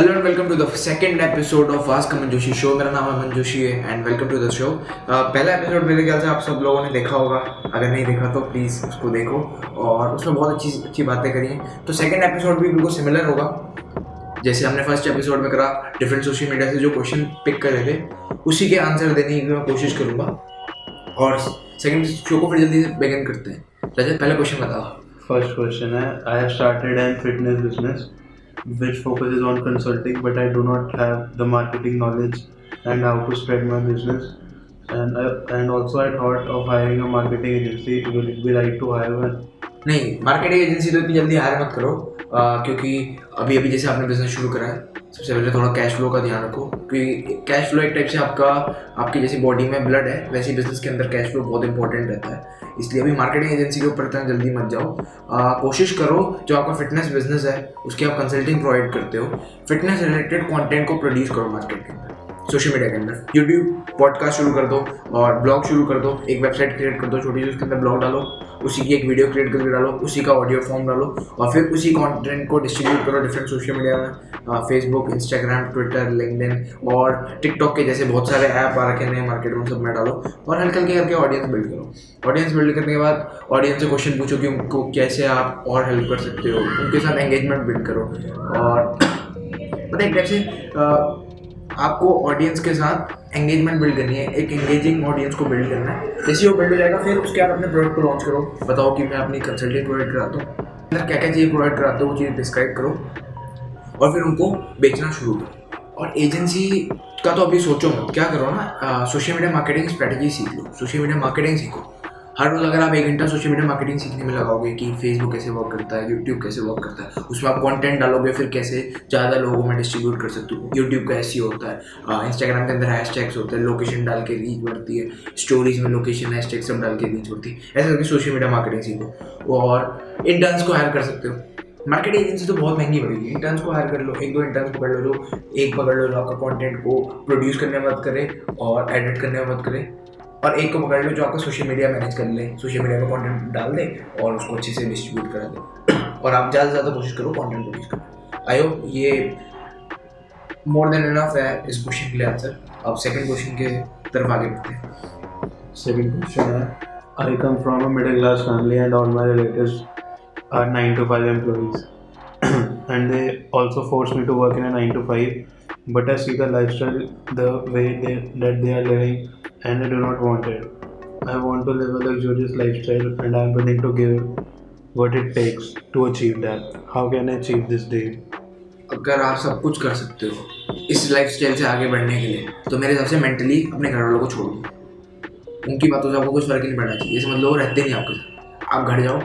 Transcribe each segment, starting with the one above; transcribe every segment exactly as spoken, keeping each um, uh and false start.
Hello and welcome to the second episode of ask Aman Joshi show. मेरा नाम अमन जोशी है and welcome to the show. पहला episode मेरे ख्याल से आप सब लोगों ने देखा होगा, अगर नहीं देखा तो प्लीज़ उसको देखो और उसमें बहुत अच्छी अच्छी बातें करी हैं। तो सेकंड एपिसोड भी बिल्कुल सिमिलर होगा, जैसे हमने फर्स्ट एपिसोड में करा। डिफरेंट सोशल मीडिया से जो क्वेश्चन पिक कर रहे थे उसी के आंसर देने की मैं कोशिश करूँगा और सेकेंड शो को फिर जल्दी से बिगिन करते हैं। रजत, पहला क्वेश्चन बताओ। फर्स्ट क्वेश्चन है, I have started an fitness business which focuses on consulting, but I do not have the marketing knowledge and how to spread my business. And I, and also I thought of hiring a marketing agency. Will it be right to hire one? नहीं, marketing agency तो इतनी जल्दी hire मत करो, uh, क्योंकि अभी अभी जैसे आपने business शुरू करा है, सबसे पहले थोड़ा कैश फ्लो का ध्यान रखो, क्योंकि कैश फ्लो एक टाइप से आपका आपकी जैसी बॉडी में ब्लड है वैसे बिजनेस के अंदर कैश फ्लो बहुत इंपॉर्टेंट रहता है। इसलिए अभी मार्केटिंग एजेंसी के ऊपर इतना जल्दी मत जाओ। आ, कोशिश करो जो आपका फिटनेस बिजनेस है उसकी आप कंसल्टिंग प्रोवाइड करते हो, फिटनेस रिलेटेड कॉन्टेंट को प्रोड्यूस करो मार्केट के अंदर, सोशल मीडिया के अंदर। यूट्यूब पॉडकास्ट शुरू कर दो और ब्लॉग शुरू कर दो, एक वेबसाइट क्रिएट कर दो छोटी सी, उसके अंदर ब्लॉग डालो, उसी की एक वीडियो क्रिएट करके डालो, उसी का ऑडियो फॉर्म डालो और फिर उसी कंटेंट को डिस्ट्रीब्यूट करो डिफरेंट सोशल मीडिया में। फेसबुक, इंस्टाग्राम, ट्विटर, लिंक्डइन और टिकटॉक के जैसे बहुत सारे ऐप आ रखे नए मार्केट में, सब में डालो और हल्के हल्के करके ऑडियंस बिल्ड करो। ऑडियंस बिल्ड करने के बाद ऑडियंस से क्वेश्चन पूछो कि उनको कैसे आप और हेल्प कर सकते हो, उनके साथ एंगेजमेंट बिल्ड करो। और पता है कैसे आपको ऑडियंस के साथ एंगेजमेंट बिल्ड करनी है, एक एंगेजिंग ऑडियंस को बिल्ड करना है। जैसे वो बिल्ड हो जाएगा फिर उसके बाद अपने प्रोडक्ट को लॉन्च करो, बताओ कि मैं अपनी कंसल्टिंग प्रोवाइड कराता हूँ, अंदर क्या क्या चीज़ें प्रोवाइड कराते हो वो चीज़ डिस्क्राइब करो और फिर उनको बेचना शुरू करो। और एजेंसी का तो अभी सोचो मत, क्या करो ना, सोशल मीडिया मार्केटिंग स्ट्रैटेजी सीख लो, सोशल मीडिया मार्केटिंग सीखो। हर रोज़ अगर आप एक घंटा सोशल मीडिया मार्केटिंग सीखने में लगाओगे कि फेसबुक कैसे वर्क करता है, यूट्यूब कैसे वर्क करता है, उसमें आप कंटेंट डालोगे फिर कैसे ज़्यादा लोगों में डिस्ट्रीब्यूट कर सकते हो, यूट्यूब का एसईओ होता है, इंस्टाग्राम के अंदर हैशटैग्स होते हैं, लोकेशन डाल के रीच बढ़ती है, स्टोरीज में लोकेशन हैशटैग सब डाल के रीच बढ़ती है। ऐसे करके सोशल मीडिया मार्केटिंग सीखो और इंटर्न्स को हायर कर सकते हो। मार्केटिंग एजेंसी तो बहुत महंगी पड़ेगी, इंटर्न्स को हायर कर लो, एक दो इंटर्न्स पकड़ लो, एक पकड़ लो आपका कॉन्टेंट को प्रोड्यूस करने में मदद करे और एडिट करने में मदद करे, और एक को पकड़ लो जो आपका सोशल मीडिया मैनेज कर ले, सोशल मीडिया में कंटेंट डाल दे और उसको अच्छे से डिस्ट्रीब्यूट करा दे। और आप ज़्यादा से ज़्यादा कोशिश करो कंटेंट प्रोड्यूस करो। आई होप ये मोर देन इनफ है इस क्वेश्चन के लिए आंसर। अब सेकंड क्वेश्चन के तरफ आगे बढ़ते हैं। सेकंड क्वेश्चन है, I come from a middle class family and all my relatives are nine to five employees and they also force me to work in a nine to five, but I see the lifestyle the way they that they are living and I do not want it. I want to live a luxurious lifestyle and I am willing to give what it takes to achieve that. How can I achieve this day? अगर आप सब कुछ कर सकते हो इस lifestyle से आगे बढ़ने के लिए तो मेरे हिसाब से मेंटली अपने घर वालों को छोड़ दो, उनकी बातों से आपको कुछ फ़र्क नहीं पड़ना चाहिए। ये समझ लो वो रहते नहीं आपके साथ, आप घर जाओ,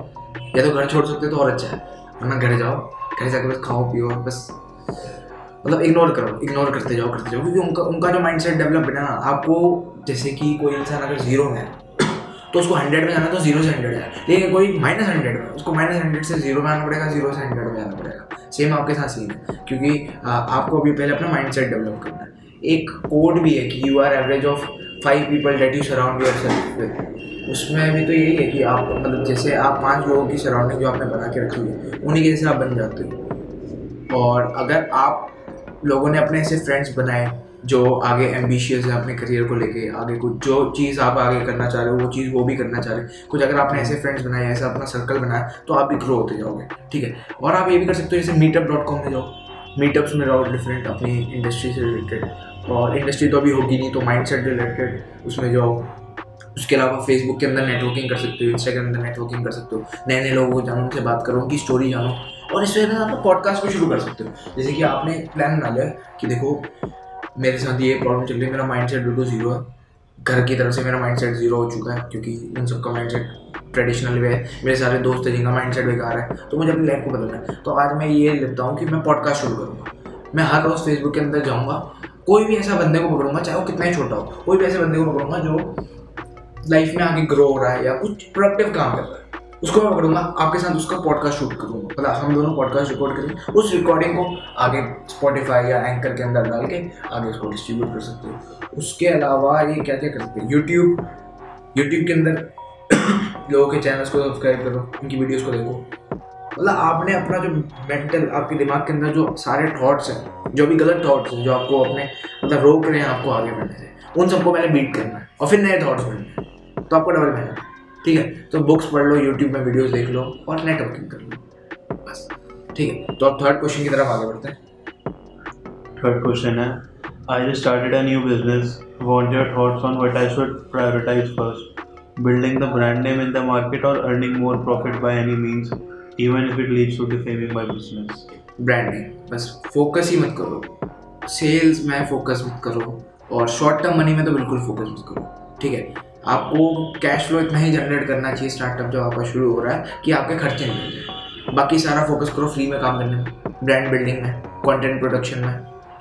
या तो घर छोड़ सकते हो तो और अच्छा है, वरना घर जाओ, घर जाकर बस खाओ पियो, बस मतलब इग्नोर करो, इग्नोर करते जाओ करते जाओ क्योंकि उनका उनका जो माइंड सेट डेवलप है ना, आपको जैसे कि कोई इंसान अगर जीरो में है तो उसको हंड्रेड में जाना तो जीरो से हंड्रेड है, लेकिन कोई माइनस हंड्रेड में उसको माइनस हंड्रेड से जीरो में आना पड़ेगा, जीरो से हंड्रेड में आना पड़ेगा। सेम आपके साथ सीन है, क्योंकि आपको अभी पहले अपना माइंड सेट डेवलप करना है। एक कोड भी है कि you are average of five people that you surround yourself with, उसमें भी तो यही है कि आप मतलब जैसे आप पाँच लोगों की सराउंडिंग जो आपने बना के रखी है उन्हीं के जैसे आप बन जाते हो। और अगर आप लोगों ने अपने ऐसे फ्रेंड्स बनाए जो आगे एम्बिशियस है अपने करियर को लेके, आगे कुछ जो चीज़ आप आगे करना चाह रहे हो वो चीज़ वो भी करना चाह रहे हो कुछ, अगर आपने ऐसे फ्रेंड्स बनाए, ऐसा अपना सर्कल बनाया तो आप भी ग्रो होते जाओगे। ठीक है, और आप ये भी कर सकते हो जैसे मीटअप डॉट कॉम में जाओ, मीटअप्स में जाओ डिफरेंट अपनी इंडस्ट्री से रिलेटेड, और इंडस्ट्री तो अभी होगी नहीं तो माइंड सेट रिलेटेड उसमें जाओ। उसके अलावा फेसबुक के अंदर नेटवर्किंग कर सकते हो, इंस्टाग्राम के अंदर नेटवर्किंग कर सकते हो, नए नए लोगों को जानो, उनसे बात करो, उनकी स्टोरी जानो, और इस वजह से आप पॉडकास्ट को शुरू कर सकते हो। जैसे कि आपने प्लान बना लिया कि देखो मेरे साथ ये प्रॉब्लम चल रही है, मेरा माइंड सेट बिल्कुल जीरो है, घर की तरफ से मेरा माइंड सेट जीरो हो चुका है क्योंकि उन सबका माइंड सेट ट्रेडिशनल वे है, मेरे सारे दोस्त जिनका माइंड सेट बेकार है, तो मुझे अपनी लाइफ को बदलना है। तो आज मैं ये लेता हूँ कि मैं पॉडकास्ट शुरू करूँगा, मैं हर रोज़ फेसबुक के अंदर जाऊँगा, कोई भी ऐसा बंदे को पकड़ूंगा चाहे वो कितना ही छोटा हो, कोई भी ऐसे बंदे को पकड़ूंगा जो लाइफ में आगे ग्रो हो रहा है या कुछ प्रोडक्टिव काम कर रहा है, उसको मैं पकड़ूंगा, आपके साथ उसका पॉडकास्ट शूट करूँगा, मतलब हम दोनों पॉडकास्ट रिकॉर्ड करेंगे, उस रिकॉर्डिंग को आगे स्पॉटिफाई या एंकर के अंदर डाल के आगे उसको डिस्ट्रीब्यूट कर सकते हो। उसके अलावा ये क्या क्या कर सकते हैं, यूट्यूब यूट्यूब के अंदर लोगों के चैनल्स को सब्सक्राइब करो, उनकी वीडियोज़ को देखो, मतलब आपने अपना जो मेंटल, आपके दिमाग के अंदर जो सारे थॉट्स हैं, जो भी गलत थॉट्स हैं जो आपको अपने मतलब रोक रहे हैं आपको आगे बढ़ने से, उन सबको पहले बीट करना है और फिर नए थॉट्स बनने हैं, तो आपको डबल मेहनत है। ठीक है, तो बुक्स पढ़ लो, यूट्यूब में वीडियोज़ देख लो और नेटवर्किंग कर लो, बस। ठीक है, तो आप थर्ड क्वेश्चन की तरफ आगे बढ़ते हैं। थर्ड क्वेश्चन है, I just started a new business, what your thoughts on what I should prioritise first, building the brand name in the market or earning more profit by any means even if it leads to defaming my business। brand name, बस focus ही मत करो sales में, focus मत करो और short term money में तो बिल्कुल focus मत करो। ठीक है, आपको cash flow इतना ही generate करना चाहिए startup जब आपका शुरू हो रहा है कि आपके खर्चे निकल जाए, बाकी सारा focus करो free में काम करने में, brand building में, content production में,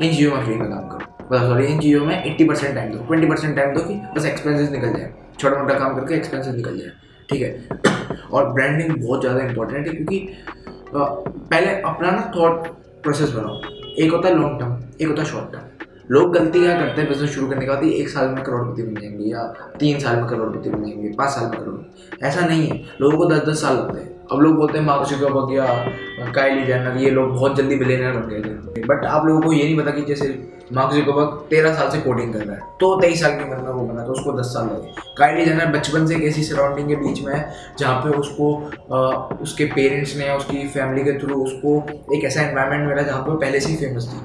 एन जी ओ में free में काम करो बस। सॉरी, एन जी ओ में अस्सी परसेंट टाइम दो, बीस परसेंट टाइम दो कि बस एक्सपेंसेस निकल जाए, छोटा मोटा काम करके एक्सपेंसेस निकल जाए। ठीक है, और ब्रांडिंग बहुत ज़्यादा इंपॉर्टेंट है क्योंकि पहले अपना ना थॉट प्रोसेस बनाओ, एक होता है लॉन्ग टर्म, एक होता है शॉर्ट टर्म। लोग गलती क्या करते हैं बिजनेस शुरू करने के बाद, एक साल में करोड़पति बन जाएंगे या तीन साल में करोड़पति बन जाएंगे, पाँच साल में करोड़पति। ऐसा नहीं है, लोगों को दस दस साल लगते हैं। अब लोग बोलते हैं मार्क जुकरबर्ग या काइली जेनर, ये लोग बहुत जल्दी बिलियनर बन गए, बट आप लोगों को ये नहीं पता कि जैसे मार्क जुकरबर्ग तेरह साल से कोडिंग कर रहा है तो तेईस साल की उम्र में वो बना, तो उसको दस साल लगे। काइली जेनर बचपन से एक ऐसी सराउंडिंग के बीच में है जहाँ पे उसको आ, उसके पेरेंट्स ने उसकी फैमिली के थ्रू उसको एक ऐसा एनवायरनमेंट मिला जहाँ पर पहले से ही फेमस थी,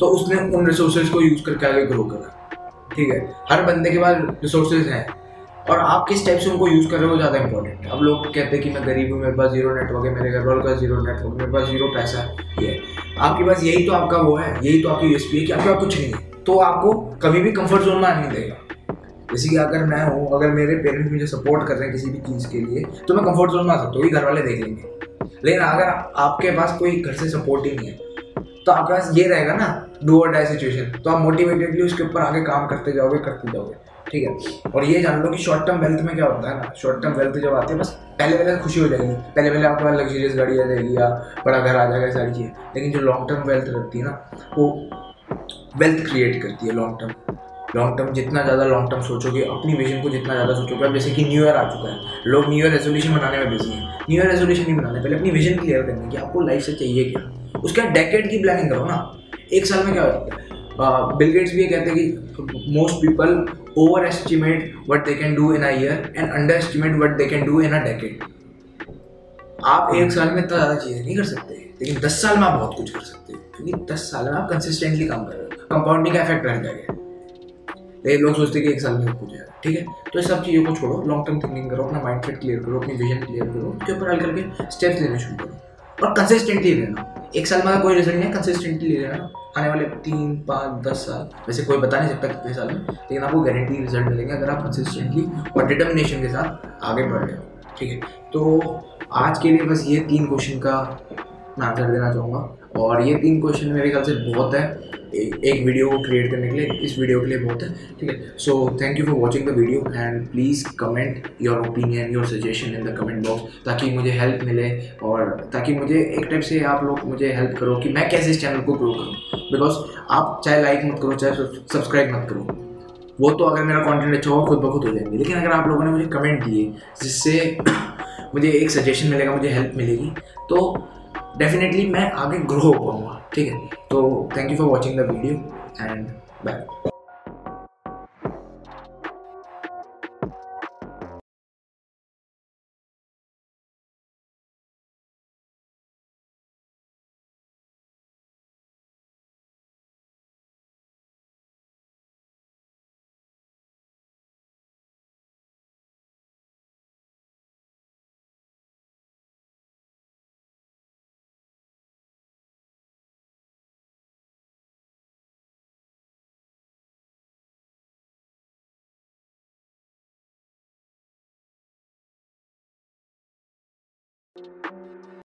तो उसने उन रिसोर्सेज को यूज़ करके आगे ग्रो करा। ठीक है, हर बंदे के पास रिसोर्सेज हैं और आप किस टाइप से उनको यूज़ कर रहे हो ज़्यादा इंपॉर्टेंट है। अब लोग कहते हैं कि मैं गरीब हूँ, मेरे पास जीरो नेटवर्क है, मेरे घर वालों का जीरो नेटवर्क, मेरे पास जीरो पैसा है। ये आपके पास यही तो आपका वो है, यही तो आपकी यूएसपी है कि आपके पास कुछ नहीं है, तो आपको कभी भी कंफर्ट जोन में आने देगा। जैसे कि अगर मैं हूँ, अगर मेरे पेरेंट्स मुझे सपोर्ट कर रहे हैं किसी भी चीज़ के लिए तो मैं कंफर्ट जोन में आ सकता हूँ, घर वाले देख लेंगे। लेकिन अगर आपके पास कोई घर से सपोर्ट ही नहीं है तो आपके पास ये रहेगा ना डू और डाई सिचुएशन, तो आप मोटिवेटेडली उसके ऊपर आगे काम करते जाओगे करते जाओगे। ठीक है, और ये जान लो कि शॉर्ट टर्म वेल्थ में क्या होता है ना, शॉर्ट टर्म वेल्थ जब आते हैं बस पहले पहले खुशी हो जाएगी, पहले पहले आपके पास लग्जरियस गाड़ी आ जाएगी या बड़ा घर आ जाएगा, सारी चीज़ें। लेकिन जो लॉन्ग टर्म वेल्थ रहती है ना वो वेल्थ क्रिएट करती है। लॉन्ग टर्म लॉन्ग टर्म जितना ज़्यादा लॉन्ग टर्म सोचोगे, अपनी विजन को जितना ज़्यादा सोचोगे। अब जैसे कि न्यू ईयर आ चुका है, लोग न्यू ईयर रेजोल्यूशन बनाने में बिजी हैं। न्यू ईयर रेजोल्यूशन नहीं बनाने, पहले अपनी विजन क्लियर करनी कि आपको लाइफ से चाहिए क्या, उसके बाद डेकेड की प्लानिंग करो ना। एक साल में क्या हो जाता है, बिल गेट्स भी ये कहते हैं कि most people overestimate what they can do in a year and underestimate what they can do in a decade. आप एक साल में इतना ज़्यादा चीज़ें नहीं कर सकते, लेकिन दस साल में आप बहुत कुछ कर सकते हो, क्योंकि दस साल में आप कंसिस्टेंटली काम कर रहे हो, कंपाउंडिंग का इफेक्ट रह जाएगा। लेकिन लोग सोचते हैं कि एक साल में हो जाएगा। ठीक है, तो इस सब चीज़ों को छोड़ो, लॉन्ग टर्म थिंकिंग करो, अपना माइंड सेट क्लियर करो, अपनी विजन क्लियर करो, उसके ऊपर हल करके स्टेप्स लेने शुरू करो और कंसिस्टेंटली लेना। एक साल में कोई रिजल्ट नहीं है, कंसिस्टेंटली ले लेना। आने वाले तीन पाँच दस साल, वैसे कोई बता नहीं सकता कितने साल में, लेकिन आपको गारंटी रिजल्ट मिलेंगे अगर आप कंसिस्टेंटली और डिटर्मिनेशन के साथ आगे बढ़ रहे हो। ठीक है, तो आज के लिए बस ये तीन क्वेश्चन का मैं आंसर देना चाहूँगा, और ये तीन क्वेश्चन मेरे ख्याल से बहुत है ए, एक वीडियो को क्रिएट करने के लिए, इस वीडियो के लिए बहुत है। ठीक है, so thank you for watching the video and please comment your opinion, your suggestion in the comment box, ताकि मुझे हेल्प मिले और ताकि मुझे एक टाइप से आप लोग मुझे हेल्प करो कि मैं कैसे इस चैनल को ग्रो करूँ। बिकॉज आप चाहे लाइक मत करो, चाहे सब्सक्राइब मत करो, वो तो अगर मेरा कंटेंट अच्छा होगा खुद ब खुद हो जाएंगे, लेकिन अगर आप लोगों ने मुझे कमेंट दिए जिससे मुझे एक सजेशन मिलेगा, मुझे हेल्प मिलेगी, तो डेफिनेटली मैं आगे ग्रो हो पाऊँगा। ठीक है, तो thank you for watching the video and bye. Thank you.